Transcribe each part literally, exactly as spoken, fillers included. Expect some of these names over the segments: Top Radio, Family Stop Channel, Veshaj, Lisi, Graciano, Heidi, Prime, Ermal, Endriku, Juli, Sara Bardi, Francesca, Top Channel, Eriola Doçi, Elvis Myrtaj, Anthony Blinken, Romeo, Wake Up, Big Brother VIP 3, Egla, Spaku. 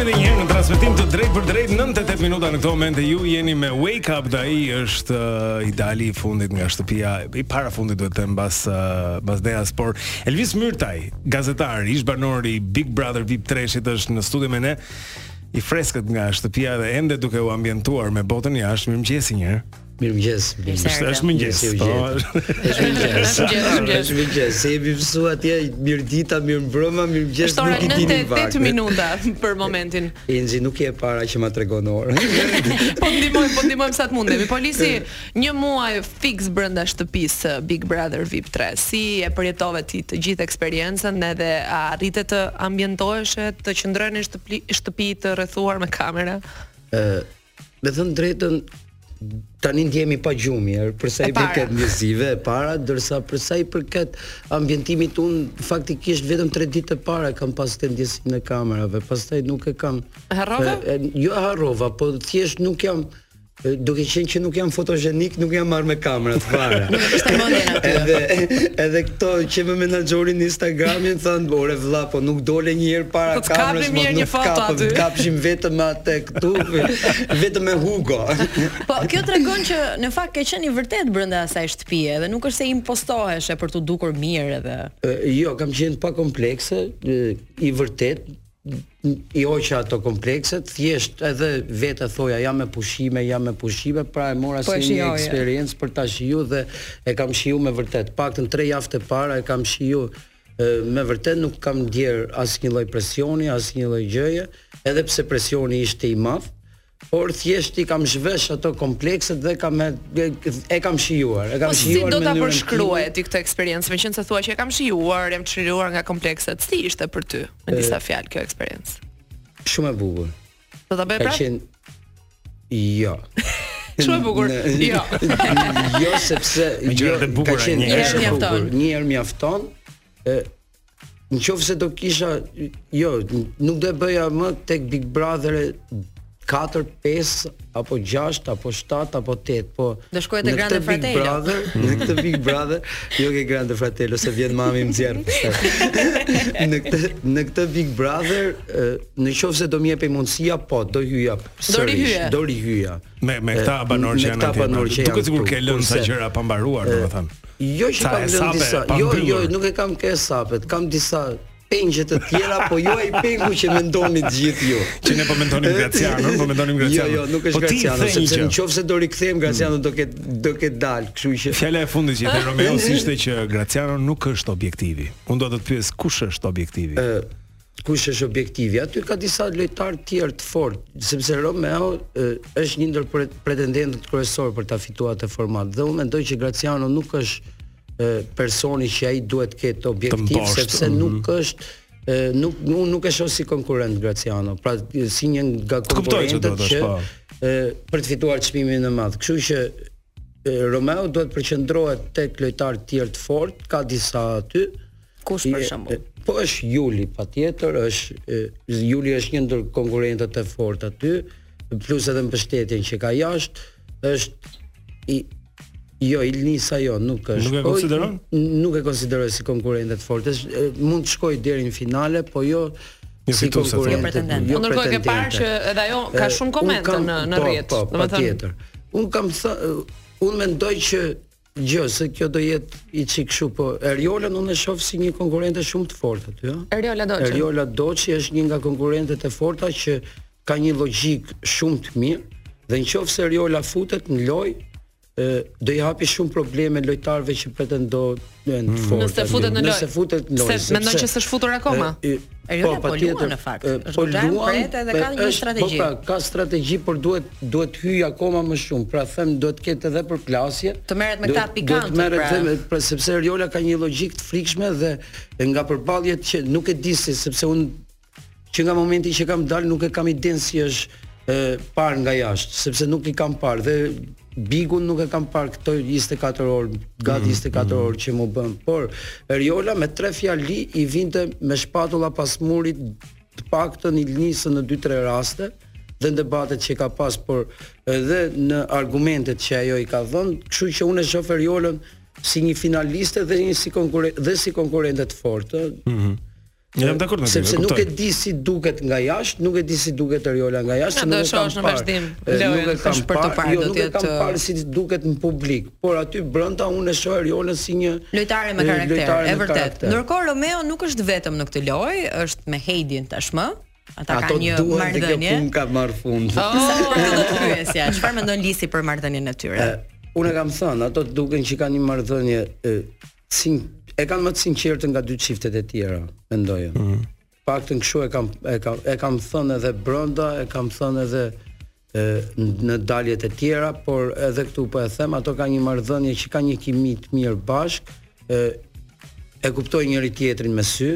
Kthehemi edhe një herë në transmetim të drejt për drejt, nëntëdhjetë e tetë minuta në këtë moment. Ju jeni me Wake Up, ai është uh, i dali i fundit nga shtëpia, i para fundit duhet të them mbas uh, mbas dejas, por Elvis Myrtaj, gazetar, ish banor i Big Brother V I P tre-shit është në studio me ne, i freskët nga shtëpia dhe ende duke u ambientuar me botën jashtë. Mirëmëngjes një herë. Mirëmëngjes. Është mëngjes. Është mëngjes. Është mëngjes. Se jemi mësu atje, mirë dita, mirë mbrëma, mirë mëngjes, nuk i dini vaktin. Është ora nëntëdhjetë e tetë minuta për momentin. Enzi nuk je para që ma tregon orën. Po ndihmojmë, po ndihmojmë sa të mundemi. Po Lisi, një muaj fiks brenda shtëpisë Big Brother V I P tre. Si e përjetove ti të gjithë eksperiencën edhe a arrite të ambientohesh, të qëndroje në shtëpi, shtëpi të rrethuar me kamera? Ë, me thënë drejtën, tani ndjehemi pa gjumi, për sa i përket mjesive e para, ndërsa për sa i përket ambientimit un faktikisht vetëm tre ditë e para kam pas të ndjesinë e kamerave, pastaj nuk e kam. Harrova? Jo harrova, po thjesht nuk jam, duke qenë që nuk jam fotogjenik, nuk jam marrë me kamerat fare. edhe edhe këto që me menaxhorin Instagramin thënë, "Ore vlla, po nuk dole një herë para po kamerës, mos nuk kapëm, kapshim vetëm atë këtu, vetëm me Hugo." Po kjo tregon që në fakt ke qenë i vërtet brenda asaj shtëpie dhe nuk është se impostohesh për të dukur mirë edhe. Jo, kam qenë pa komplekse, i vërtet. I hoqa ato komplekset, thjesht edhe vete thoja, jam me pushime, jam me pushime, pra e mora po si një eksperiencë për ta shiju dhe e kam shiju me vërtet. Paktën tre javë e para e kam shiju me vërtet, nuk kam ndjer asnjë lloj presioni, asnjë lloj gjëje, edhe pse presioni ishte i madh, por thjesht i kam zhvesh ato komplekset dhe kam e, e kam shijuar, e kam shijuar. Po si do ta përshkruaj ti këtë eksperiencë, meqense thua që e kam shijuar, jam çliruar nga komplekset. Si ishte për ty në disa fjalë kjo eksperiencë? Shumë e bukur. Do ta bëj prapë? Jo. Shumë e bukur. Jo. Jo sepse jo e bukur, një herë mjafton. Një herë mjafton. Ë nëse do kisha, jo, nuk do e bëja më tek Big Brother katër, pesë apo gjashtë apo shtatë apo tetë, po. Do shkojë te Grande Fratello. Brother, në këtë Big Brother, jo ke Grande Fratello, se vjen mami më nxjerr. Në këtë në këtë Big Brother, nëse do më jepej mundësia, po do hyja. Do rihyja. Do rihyja. Me me këta banor që janë aty. Duket sikur ke lënë sa gjëra pa mbaruar, domethënë. Jo që kam lënë disa. Jo, jo, nuk e kam ke sapet. Kam disa pengje të tjera, po jo ai pengu që mendoni të gjithë ju. Që ne po mendonim Graciano, po mendonim Graciano. Jo, jo, nuk është po Graciano, sepse nëse do rikthehem Graciano do ket do ket dal, kështu që fjala e fundit që te Romeo ishte që Graciano nuk është objektivi. Unë do të të pyes kush është objektivi? Ë kush është objektivi? Aty ka disa lojtarë të tjerë të fortë, sepse Romeo e, është një ndër pretendentët kryesor për ta fituar atë format. Dhe unë mendoj që Graciano nuk është personi që ai duhet të ketë objektiv, sepse mm-hmm. nuk është nuk nuk, nuk e shoh si konkurrent Graciano, pra si një nga konkurrentët që, që për të fituar çmimin e madh. Kështu që Romeo duhet të përqendrohet tek lojtarë të tjerë të fortë, ka disa aty. Kush për shembull? Po është Juli, patjetër, është Juli është një ndër konkurrentët e fortë aty, plus edhe mbështetjen që ka jashtë, është i jo, Ilnisa jo, nuk është. Nuk e konsideron? Nuk e konsideroj si konkurrente të fortë. Mund të shkojë deri në finale, po jo si konkurrente. Jo, ndërkohë ke parë që edhe ajo ka shumë komente në në rrjet. Patjetër. Un kam un mendoj që gjë se kjo do jetë i çik kështu, po Eriola unë e shoh si një konkurrente shumë të fortë aty, ëh. Eriola Doçi. Eriola Doçi është një nga konkurrentët e forta që ka një logjik shumë të mirë dhe nëse Eriola futet në lojë do i hapi shumë probleme lojtarëve që pretendojnë të fortë. Nëse futet në lojë. Nëse futet në lojë. Se mendon që s'është futur akoma. Po patjetër në fakt. Po luan edhe ka një strategji. Po pra, ka strategji, por duhet duhet hyj akoma më shumë. Pra them duhet të ketë edhe përplasje. Të merret me këta pikantë. Do të merret pra sepse Eriola ka një logjik të frikshme dhe nga përballjet që nuk e di si sepse unë që nga momenti që kam dalë nuk e kam idenë si është par nga jashtë, sepse nuk i kam parë dhe Bigun nuk e kam parë këto njëzet e katër orë, gati njëzet e katër orë që mu bën, por Eriola me tre fjali i vinte me shpatulla pas murit të paktën i lënisën në dy tre raste dhe në debatet që ka pas, por edhe në argumentet që ajo i ka dhënë, kështu që unë e shoh Eriolën si një finaliste dhe një si konkurrent dhe si konkurrente të fortë. Mm-hmm. Jam dakord me ty. Sepse nuk e di si duket nga jashtë, nuk e di si duket Eriola nga jashtë, nuk e kam parë. Nuk e kam parë, jo, nuk e kam parë si duket në publik, por aty brenda unë e shoh Eriola si një lojtare me karakter, e vërtet. Ndërkohë Romeo nuk është vetëm në këtë lojë, është me Heidin tashmë. Ata kanë një marrëdhënie. Ato duhet të ka marrë fund. Oh, do të pyesja, çfarë mendon Lisi për marrëdhënien e tyre? Unë kam thënë, ato duken që kanë një marrëdhënie si e kanë më të sinqertë nga dy çiftet e tjera, mendoj unë. Paktën kështu e kam e kam e kam thënë edhe brenda, e kam thënë edhe në daljet e tjera, por edhe këtu po e them, ato kanë një marrëdhënie që kanë një kimi të mirë bashk, e e kuptojnë njëri tjetrin me sy.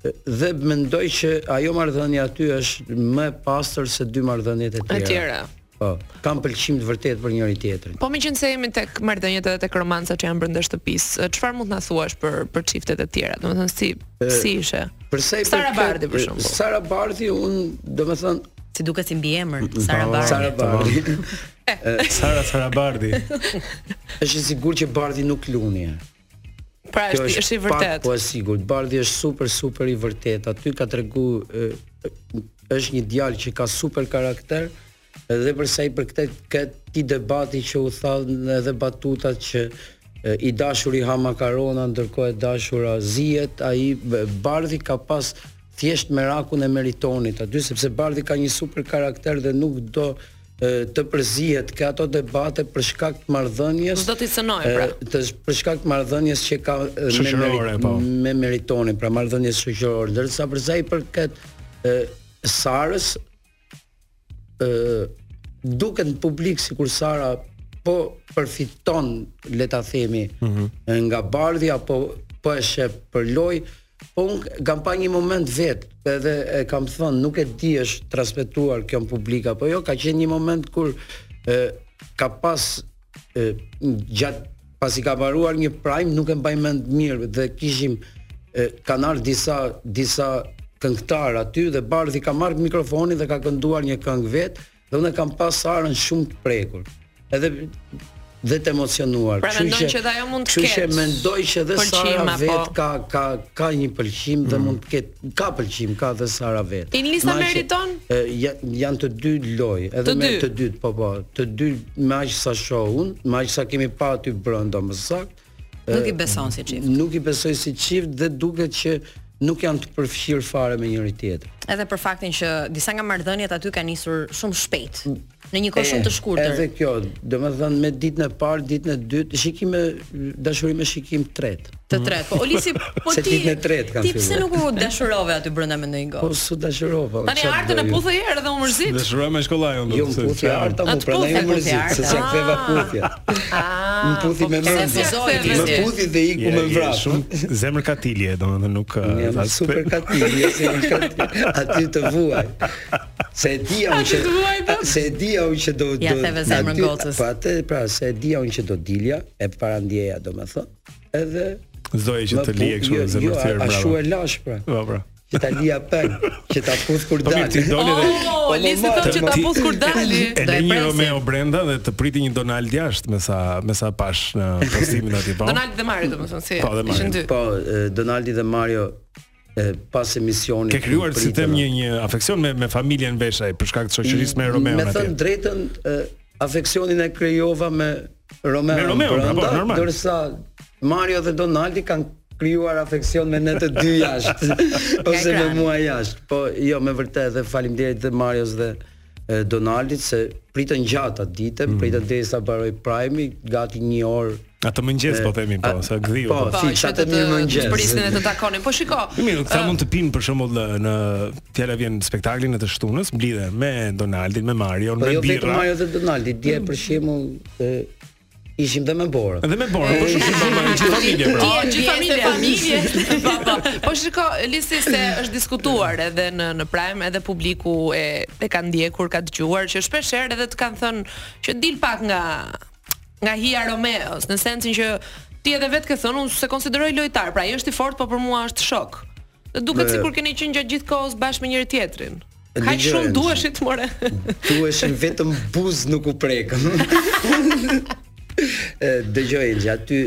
Dhe mendoj që ajo marrëdhënia aty është më e pastër se dy marrëdhëniet e tjera. Atëra. Po, kanë pëlqim të vërtet për njëri tjetrin. Po meqense jemi tek marrëdhëniet edhe tek romancat që janë brenda shtëpisë, çfarë mund të na thuash për për çiftet e tjera? Domethënë si e, si ishe? Përse Sara Bardi për shembull. Sara Bardi, un domethënë si duket si mbiemër, Sara Bardi. Sara Bardi. Sara Sara Bardi. Është e sigurt që Bardi nuk luni. Pra është, është, është i vërtet. Po e sigurt, Bardi është super super i vërtet. Aty ka tregu është një djalë që ka super karakter, edhe përsa i përket këtij debati që u tha edhe batutat që e, i dashuri ha makarona ndërkohë e dashura zihet, ai Bardi ka pas thjesht merakun e meritonit aty sepse Bardi ka një super karakter dhe nuk do të përzihet ka ato debate për shkak të marrëdhënies. Do t'i cënoj pra. Të për shkak të marrëdhënies që ka me, merit, po. me meritonin, pra marrëdhënies shoqërore, ndërsa për sa i përket Sarës ë duket në publik sikur Sara po përfiton, le ta themi, mm -hmm. nga Bardhi apo po e shep për lojë. Po unë kam pa një moment vet, edhe e kam thënë, nuk e di është transmetuar kjo në publik apo jo, ka qenë një moment kur e, ka pas e, gjat pasi ka mbaruar një Prime, nuk e mbaj mend mirë dhe kishim e, kanë ardhur disa disa këngëtar aty dhe Bardhi ka marrë mikrofonin dhe ka kënduar një këngë vet dhe unë kam pas Sarën shumë të prekur. Edhe dhe të emocionuar. Pra mendoj që ajo mund të ketë. Kështu që mendoj që edhe Sara vet ka ka ka një pëlqim dhe mund të ketë ka pëlqim ka edhe Sara vet. Inlisa meriton? Janë të dy lojë, edhe me të dy, po po, të dy me aq sa shohun, me aq sa kemi pa aty brenda më sakt. Nuk i beson si çift. Nuk i besoj si çift dhe duket që nuk janë të përfshirë fare me njëri tjetrin. Edhe për faktin që disa nga marrëdhëniet aty kanë nisur shumë shpejt, në një kohë shumë të shkurtër. Edhe kjo, domethënë me ditën e parë, ditën e dytë, shikim me dashuri me shikim të tretë. Të tretë. Po Olisi, po ti. Se ditën e tretë kanë filluar. Ti pse nuk u dashurove aty brenda me ndonjë gojë? Po s'u dashurova. Tani artën e puthë herë dhe u mërzit. Dashuroj me shkollaj unë. Jo, puthja arta më prandaj u mërzit, sepse ktheva puthja. Më puthi me mendje. Më puthi dhe iku me vrap. Zemër katilje, domethënë nuk ka super katilje, zemër katilje. Aty të vuaj. Se dia unë që se dia unë që do do. Ja theve zemrën gocës. Po atë pra se dia unë që do dilja, e parandjeja domethënë. Edhe zdoje që të lije kështu zemër të thjerë. Ashtu e lash pra. Po pra. Që ta lija pen, që ta puth kur dali. Po Lisi thotë që ta puth kur dali. Do e presi Romeo brenda dhe të priti një Donald jashtë me sa me sa pash në postimin aty po. Donald dhe Mario domethënë si. Po, po Donaldi dhe Mario pas emisionit. Ke krijuar si them një një afeksion me me familjen Veshaj për shkak të shoqërisë me Romeo atje. Me thënë drejtën, afeksionin e krijova me Romeo. Me Romeo, po normal. Dorsa Mario dhe Donaldi kanë krijuar afeksion me ne të dy jashtë ose me mua jashtë. Po jo, me vërtet dhe faleminderit dhe Marios dhe Donaldit se pritën gjatë atë ditë, mm. pritën derisa mbaroi Prime, gati një orë. Atë mëngjes po themi po, sa gdhiu. Po, fiksat e mirë mëngjes. Prisnin e të takonin. Po shiko. Mirë, këta mund të pinë për shembull në fjala vjen spektaklin e të shtunës, mblidhe me Donaldin, me Marion, me birra. Po jo vetëm Mario dhe Donaldi, dje për shembull ishim dhe me borën. Dhe me borën, po shumë gjithë familje pra. Gjithë familje, familje. Po po. Po shiko, Lisi se është diskutuar edhe në në Prime, edhe publiku e e ka ndjekur, ka dëgjuar që shpesh herë edhe të kanë thënë që dil pak nga nga hija Romeos, në sensin që ti edhe vetë ke thënë unë se konsideroj lojtar, pra ai është i fortë, po për mua është shok. Dhe duket sikur keni qenë gjatë gjithë kohës bashkë me njëri tjetrin. Ka shumë duheshit more. Duheshin vetëm buz nuk u prekëm. Dëgjoj, aty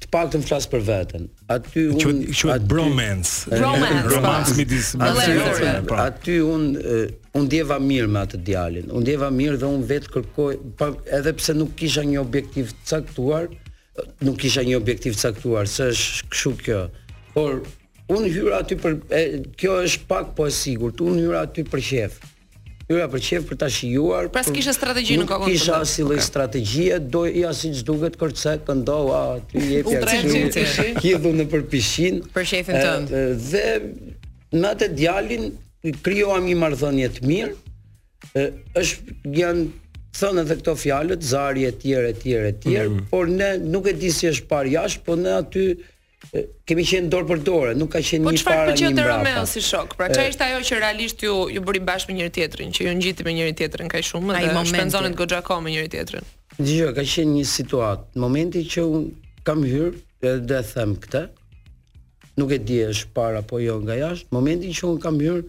të paktën flas për veten. aty un quhet bromance. Bromance midis. Aty un un djeva mirë me atë djalin. Un djeva mirë dhe un vet kërkoj, edhe pse nuk kisha një objektiv caktuar, nuk kisha një objektiv caktuar, s'është kështu kjo. Por un hyra aty për kjo është pak po e sigurt. Un hyra aty për qef. Hyra për qef për ta shijuar. Pra s'kishe strategji në kokën. Kisha asnjë strategji, doja siç duket kërce, këndoa aty jepi aty. Hidhu në përpishin për shefin tënd. Dhe me atë djalin krijoam një marrëdhënie të mirë. Është janë thonë edhe këto fjalët, zari etj etj etj, por ne nuk e di si është parë jashtë, po ne aty kemi qenë dorë për dorë, nuk ka qenë një para një mbrapa. Po çfarë pëlqente Romeo si shok? Pra çfarë ishte ajo që realisht ju ju bëri bashkë me njëri tjetrin, që ju ngjiti me njëri tjetrin kaq shumë dhe shpenzonit goxha kohë me njëri tjetrin? Dgjoj, ka qenë një situatë, momenti që un kam hyr, edhe them këtë, nuk e di është para apo jo nga jashtë, momentin që un kam hyr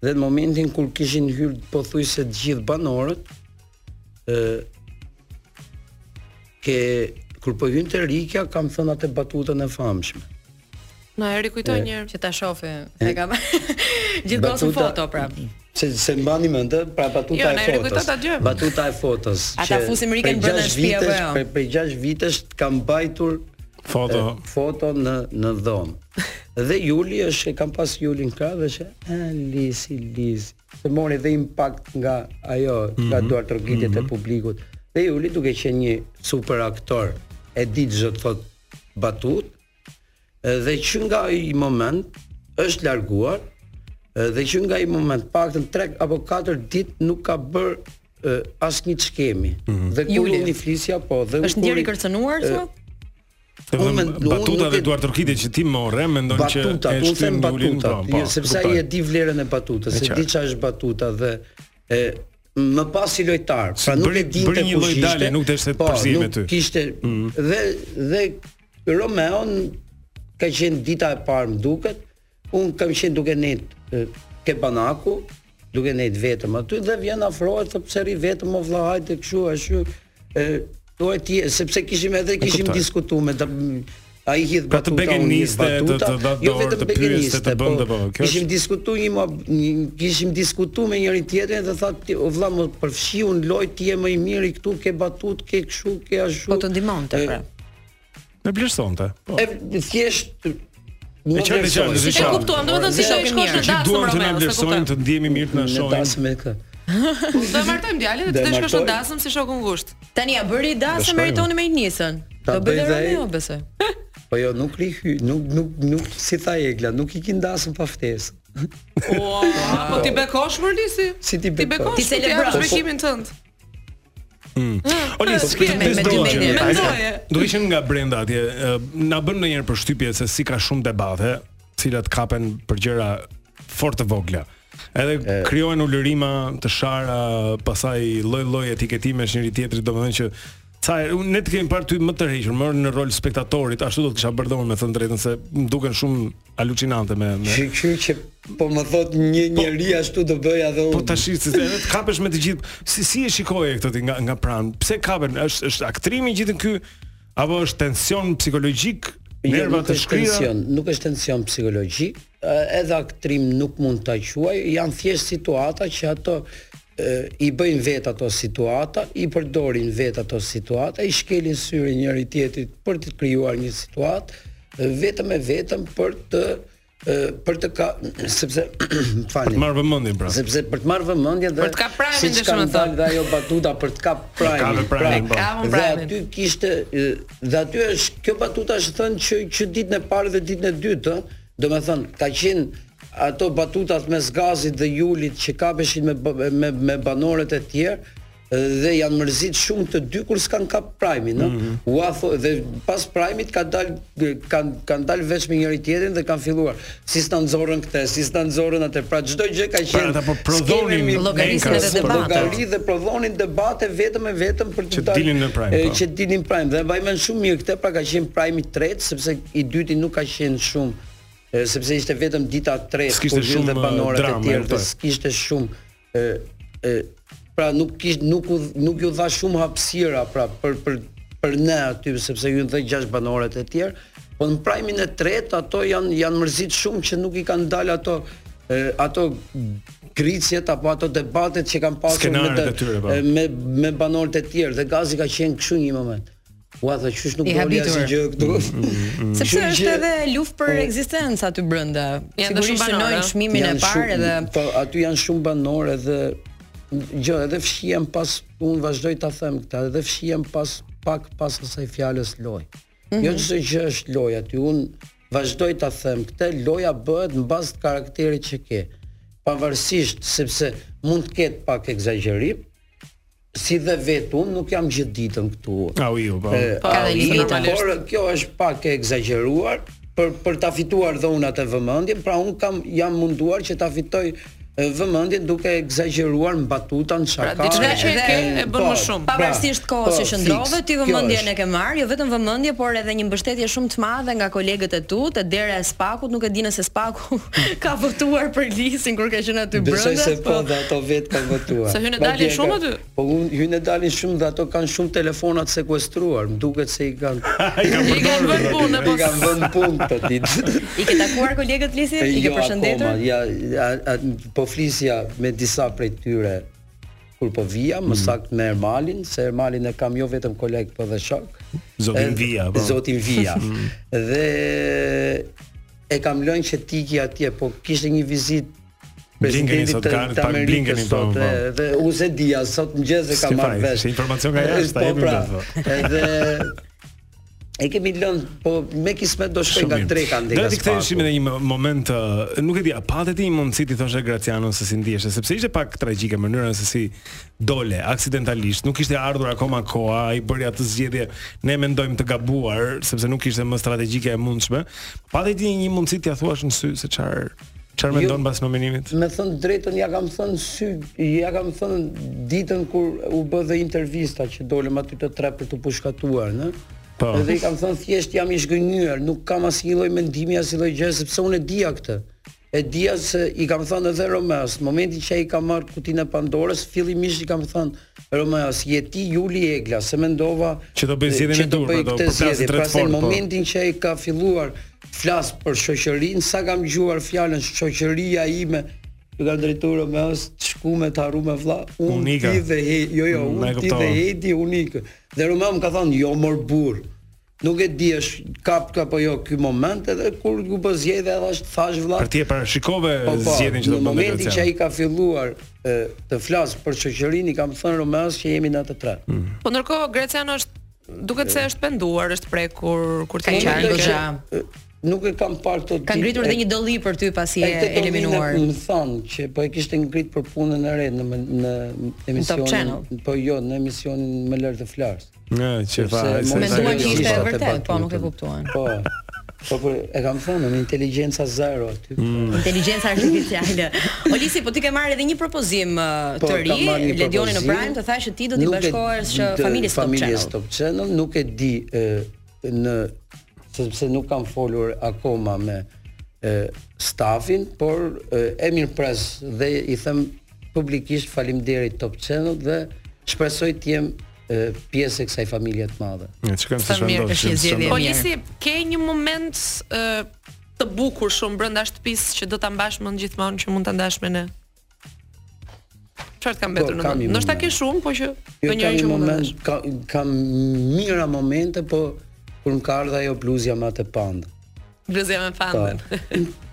dhe në momentin kur kishin hyr pothuajse të gjithë banorët, ë që kur po hynte Rikja, kam thënë atë batutën e famshme. Na e rikujtoj njëherë që ta shohim, e kam. Gjithmonë në foto prapë. Se se mbani mend, pra batuta e fotos. Batuta e fotos. Ata fusim Rikën brenda shtëpisë apo jo? Për gjashtë vitesh kam mbajtur foto foto në në dhomë. Dhe Juli është, e kam pas Julin krah dhe është, "Ah, Lisi, Lisi." Të mori dhe impakt nga ajo, nga duartrogitjet e publikut. Dhe Juli duke qenë një super aktor, e di çdo të thot batut, dhe që nga ai moment është larguar, dhe që nga ai moment paktën tre apo katër ditë nuk ka bër asnjë çkemi. Dhe kur unë flisja po, dhe është ndjer i kërcënuar thot? Batuta dhe duartrogitjet që ti morë, mendon që është them batuta, sepse ai e di vlerën e batutës, se di çfarë është batuta dhe e më pas i lojtar, pra nuk e dinte kush ishte, nuk ishte përzime ty. Po, kishte dhe dhe Romeo ka qenë dita e parë, më duket, un kam qenë duke nejt ke banaku, duke nejt vetëm aty dhe vjen afrohet sepse ri vetëm o vlla hajde kështu ashtu, do të thë sepse kishim edhe kishim diskutuar me ai hidh batuta unë batuta, jo vetëm beginiste, po kishim diskutuar një kishim diskutuar me njëri tjetrin dhe tha o vlla më përfshiu në lojë ti je më i miri këtu ke batut ke kështu ke ashtu. Po të ndimonte pra. Më vlerësonte. Po. E thjesht më vlerëson. E kuptuam, domethënë si shohim mirë, duam të na vlerësojnë, të ndihemi mirë të na shohin. Do martojmë djalin dhe të shkosh në dasëm si shokun gusht. Tani ja bëri dasëm, meritoni me nisën. Do bëj Romeo, besoj. Po jo, nuk rihy, nuk nuk nuk si tha Egla, nuk i kin dasëm pa ftesë. Ua, po ti bekosh për Lisi? Si ti bekosh? Ti celebrosh bekimin tënd. O Lisi, me dy mendje. Do ishim nga brenda atje, na bën ndonjëherë përshtypje se si ka shumë debate, të cilat kapen për gjëra fort të vogla. Edhe krijohen ulërima të shara, pastaj lloj-lloj etiketimesh njëri tjetrit, domethënë që sa ne të kemi parë ty më tërhequr, më në rol spektatorit, ashtu do të kisha bërë me thënë drejtën se më duken shumë alucinante me me. Kështu që po më thot një njerëz ashtu do bëja edhe unë. Po tash si se të kapesh me të gjithë, si si e shikoje këtë ti nga nga pranë? Pse kapen? Është është aktrimi gjithën ky apo është tension psikologjik? Nerva të shkrirë, nuk është tension psikologjik. Edhe aktrim nuk mund ta quaj, janë thjesht situata që ato i bëjnë vet ato situata, i përdorin vet ato situata, i shkelin syrin njëri tjetrit për të krijuar një situatë vetëm e vetëm për të për të ka, sepse fani. Për të marrë vëmendjen pra. Sepse për të marrë vëmendjen dhe për të ka Prime dëshmë thon. Dhe ajo batuta për të ka Prime. Pra, dhe aty kishte dhe aty është kjo batuta është thënë që që ditën e parë dhe ditën e dytë, ëh, domethën ka qenë ato batutat mes Gazit dhe Julit që kapeshin me me me banorët e tjerë dhe janë mërzit shumë të dy kur s'kan kap Prime-in, ëh. Ua dhe pas Prime-it ka dal kan kan dal veç me njëri tjetrin dhe kanë filluar. Si s'na nxorrën këtë, si s'na nxorrën atë, pra çdo gjë ka qenë. Ata po prodhonin llogarisin edhe debate. Llogari dhe prodhonin debate vetëm e vetëm për të dalë. Që dilin në Prime. Që dilin Prime dhe mbajnë shumë mirë këtë, pra ka qenë Prime i tretë sepse i dyti nuk ka qenë shumë, sepse ishte vetëm dita e tretë kur gjithë banorët e tjerë, s'kishte shumë ë pra nuk kish nuk nuk ju dha shumë hapësira pra për për për ne aty sepse ju ndë gjashtë banorët e tjerë Po në Prime-in e tretë ato janë janë mërzit shumë që nuk i kanë dalë ato e, ato gricjet apo ato debatet që kanë pasur me të, tyre, e, me me banorët e tjerë dhe Gazi ka qenë kështu një moment. Ua tha qysh nuk doli asgjë si këtu. Sepse është edhe luftë për ekzistencë aty brenda. Sigurisht shënojnë çmimin e parë edhe po aty janë shumë banorë edhe gjë edhe fshihem pas unë vazhdoj ta them këtë, edhe fshihem pas pak pas asaj fjalës loj. Mm-hmm. Jo çdo gjë është loj aty, unë vazhdoj ta them këtë, loja bëhet mbas të karakterit që ke. Pavarësisht sepse mund të ketë pak egzagjerim, si dhe vetë unë nuk jam gjithë ditën këtu. Au ju, po. Ka limita. Por kjo është pak e egzagjeruar për për ta fituar dhe unë atë vëmendjen, pra unë kam jam munduar që ta fitoj vëmendjen duke egzagjeruar mbatutan çka. Pra diçka që e bën po, më shumë. Pavarësisht kohës që qëndrove, ti vëmendjen e ke marr, jo vetëm vëmendje, por edhe një mbështetje shumë të madhe nga kolegët e tu, te dera e Spakut, nuk e di nëse Spaku ka votuar për Lisin kur ka qenë aty brenda. Besoj se po dhe ato vetë kanë votuar. Se hynë dalin shumë aty? Po hynë dalin shumë dhe ato kanë shumë telefona të sekuestruar, më duket se i kanë i kanë vënë punë, po i kanë vënë punë të ditë. I ke takuar kolegët Lisit? I ke përshëndetur? Po flisja me disa prej tyre kur po vija, më sakt me Ermalin, se Ermalin e kam jo vetëm koleg po dhe shok. Zotin vija, po. Zotin vija. Dhe e kam lënë që tiki atje, po kishte një vizitë Blinkenin sot kanë, pak Blinkenin po. Dhe unë se dija, sot mëngjes e kam marrë vesh. Si informacion ka jashtë, e bëjmë. Edhe e kemi lënë, po me kismet do shkoj nga treka ndeka Spaku. Do t'i ktheheshim edhe një moment, uh, nuk e di, a patet ti një mundësi ti thoshe Graciano se si ndiheshe, sepse ishte pak tragjike mënyra se si dole, aksidentalisht, nuk ishte ardhur akoma koha, ai bëri atë zgjedhje, ne mendojmë të gabuar, sepse nuk ishte më strategjike e mundshme. Patet ti një mundësi t'ia thuash në sy se çfarë çfarë mendon pas nominimit? Me thënë drejtën, ja kam thënë sy, ja kam thënë ditën kur u bë dhe intervista që dolëm aty të tre për të pushkatuar, ne? Po. Edhe i kam thënë thjesht jam i zhgënjur, nuk kam asnjë lloj mendimi, asnjë lloj gjë, sepse unë e dija këtë. E dija se i kam thënë edhe Romeos, momentin që ai ka marr kutinë e Pandorës, fillimisht i kam thënë Romeos, je ti Juli Egla, se mendova që do bëj zgjedhjen e durë, do të flas drejt fort. Pra në momentin që ai ka filluar flas për shoqërinë, sa kam dëgjuar fjalën shoqëria ime, që ka drejtuar Romeos, shku me të harru me vlla, unë ti dhe Heidi, jo jo, unë ti dhe Heidi unikë. Dhe Romeo më ka thënë, jo mor burr, nuk e di është kap apo jo ky moment, edhe kur u bë zgjedhja thash thash vëlla. Për ti e parashikove zgjedhjen që do bënte. Në momentin që ai ka filluar e, të flas për shoqërinë, i kam thënë Romeos që jemi në atë tre. Mm. Po ndërkohë Graciano është duket se është penduar, është prekur kur të qartë. Nuk e kam parë të ditë. Ka ngritur edhe një dolli për ty pasi e eliminuar. Më thanë që po e kishte ngrit për punën e re në në emisionin Top Channel. Po jo, në emisionin më lart të flas. Nga që fa. Menduan që ishte e vërtet, po nuk e kuptuan. Po. Po po e kam thënë me inteligjenca zero aty. Mm. Inteligjenca artificiale. Olisi, po ti ke marrë edhe një propozim të po, ri, Ledionin në Prime, të thashë ti do t'i bashkohesh Family Stop Channel. Top Channel nuk e di e, në sepse nuk kam folur akoma me e, stafin, por e, e mirpres dhe i them publikisht faleminderit Top Channel dhe shpresoj të jem pjesë e kësaj familje të madhe. Ne çikam se çfarë. Po Lisi, ke një moment e, të bukur shumë brenda shtëpisë që do ta mbash mend gjithmonë që mund ta ndash me ne? Çfarë kam mbetur në mend? Ndoshta ke shumë, po që do njëri që mund ta ndash. Kam kam mira momente, po kur më ka ardha ajo bluzja me atë pandë. Bluzja me pandën.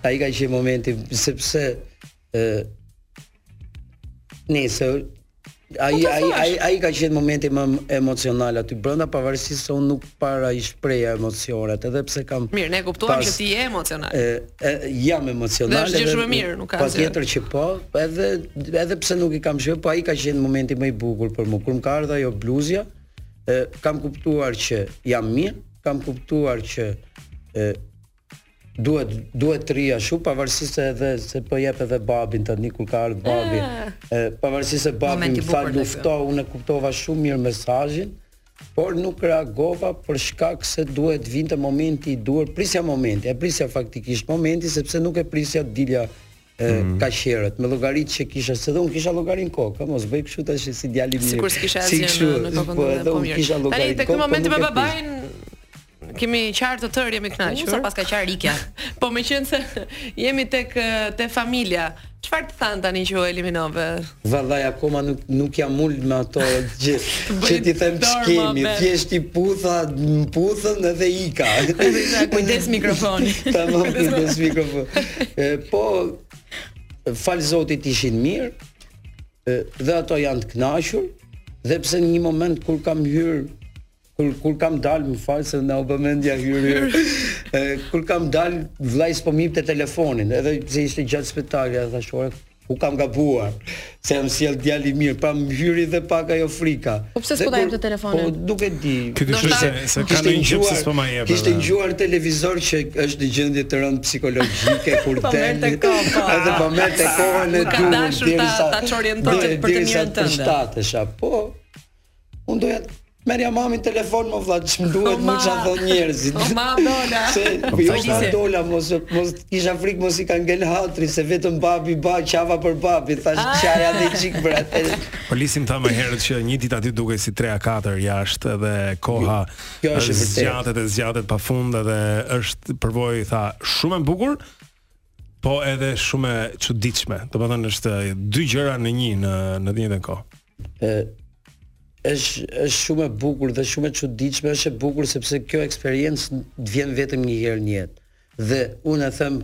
Ai ka qenë momenti sepse ë nëse ai ai ai ai ka qenë momenti më emocional aty brenda, pavarësisht se unë nuk para i shpreja emocionet, edhe pse kam mirë, ne kuptuam që ti je emocional. Ë jam emocional. Është shumë mirë, nuk ka asgjë. Patjetër që po, edhe edhe pse nuk i kam shpreh, po ai ka qenë momenti më i bukur për mua. Kur më ka ardha ajo bluzja, ë kam kuptuar që jam mirë. Kam kuptuar që e, duhet duhet të rija shumë, pavarësisht se edhe se po jep edhe babin tani kur ka ardhur babi. Pavarësisht se babi më tha luftoj, unë e kuptova shumë mirë mesazhin, por nuk reagova për shkak se duhet vinte momenti i dur, prisja momenti, e prisja faktikisht momenti sepse nuk e prisja dilja Mm. ka qerët, me llogaritë që kisha, se do unë kisha llogarin kokë, mos bëj kështu tash si djali mirë. Sikur s'kisha asgjë në kokën e mirë. Po edhe unë kisha llogarin kokë. Tani tek momenti me babain kemi qartë të tërë, jemi kënaqur. Sa pas ka qarë Rikja. Po meqense jemi tek te familja. Çfarë të than tani që u eliminove? Vallai akoma nuk nuk jam ul me ato gjithë. Që ti them ç'kemi, thjesht i putha, mputhën edhe ika. Kujdes mikrofoni. Tamam, kujdes mikrofon. Po fal Zotit ishin mirë. Dhe ato janë të kënaqur, dhe pse në një moment kur kam hyr, kur kur kam dalë, më fal se na u vëmendja hyr. Kur kam dalë, vllai s'po minte telefonin, edhe pse ishte gjatë spektaklit, thash ora, u kam gabuar, se jam sjell djalë i mirë, pa më hyri dhe pak ajo frika. Po pse s'po ta jep telefonin? Po nuk e di. Se ka një gjë s'po më jep. Kishte ngjuar televizor që është në gjendje të rëndë psikologjike kur del. Edhe po merrte kohën e dy derisa ta çorientohet për të mirën tënde. shtatësha, po. Unë doja merja mamin telefon, më vllaj, ç'm duhet më çfarë thon njerëzit. O ma dola. Se jo sa dola, mos mos kisha frikë mos i ka ngel hatri se vetëm babi ba qava për babi, thash çaja dhe çik për atë. Polisim tha më herët që një ditë aty duket si tre a katër jashtë dhe koha zgjatet e zgjatet pafund edhe është përvojë tha shumë e bukur, po edhe shumë e çuditshme. Domethënë është dy gjëra në një në në të njëjtën kohë. Ë është është shumë e bukur dhe shumë e çuditshme, është e bukur sepse kjo eksperiencë vjen vetëm një herë në jetë. Dhe unë e them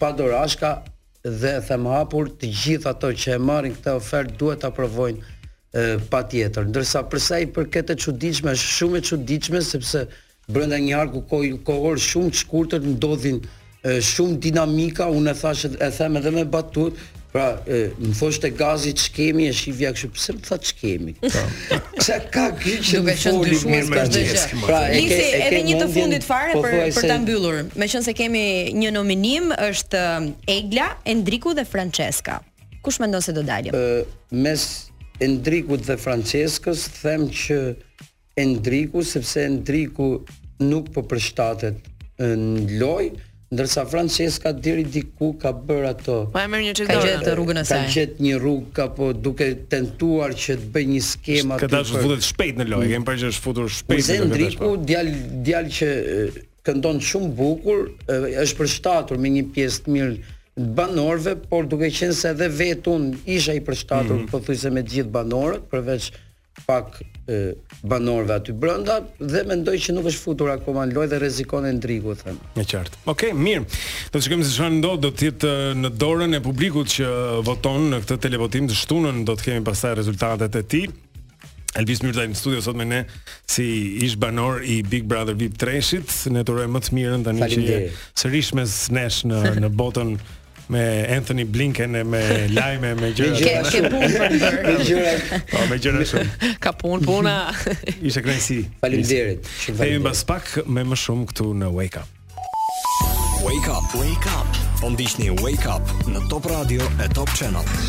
pa dorashka dhe e them hapur, të gjithë ato që e marrin këtë ofertë duhet ta provojnë patjetër. Ndërsa për sa i përket të çuditshme, është shumë e çuditshme sepse brenda një arku kohor shumë të shkurtër ndodhin shumë dinamika, unë e thash e them edhe me batutë. Pra, më thoshte gazi ç'kemi, e shifja kështu, pse më tha ç'kemi? Sa ka gjë që duhet shumë të ndeshë. Pra, Lisi, edhe një të fundit fare për për ta mbyllur. Meqense kemi një nominim, është Egla, Endriku dhe Francesca. Kush mendon se do dalim? Mes Endrikut dhe Franceskës them që Endriku, sepse Endriku nuk po përshtatet në lojë. Ndërsa Francesca deri diku ka bër ato. Po e merr një çik dorë. Ka gjetë rrugën e saj. Ka gjetë një rrugë apo duke tentuar që të bëj një skemë aty. Këta është futet shpejt në lojë, kemi parë që është futur shpejt. Endriku, djalë djalë që këndon shumë bukur, është përshtatur me një pjesë të mirë të banorëve, por duke qenë se edhe vetun isha i përshtatur pothuajse me të gjithë banorët, përveç pak banorëve aty brenda dhe mendoj që nuk është futur akoma në lojë dhe rrezikon Endriku thënë. Në qartë. Okej, mirë. Do të shikojmë se çfarë ndodh, do të jetë në dorën e publikut që voton në këtë televotim të shtunën, do të kemi pastaj rezultatet e tij. Elvis Myrtaj në studio sot me ne si ish banor i Big Brother VIP tre-shit, ne turojmë më të mirën tani që sërish mes nesh në në botën me Anthony Blinken e me lajme me gjëra. Ke punë. Me gjëra shumë. Ka punë, puna. Ishte kënaqësi. Faleminderit. Kemi mbas pak me më shumë këtu në Wake Up. Wake Up, Wake Up. Po ndiqni Wake Up në Top Radio e Top Channel.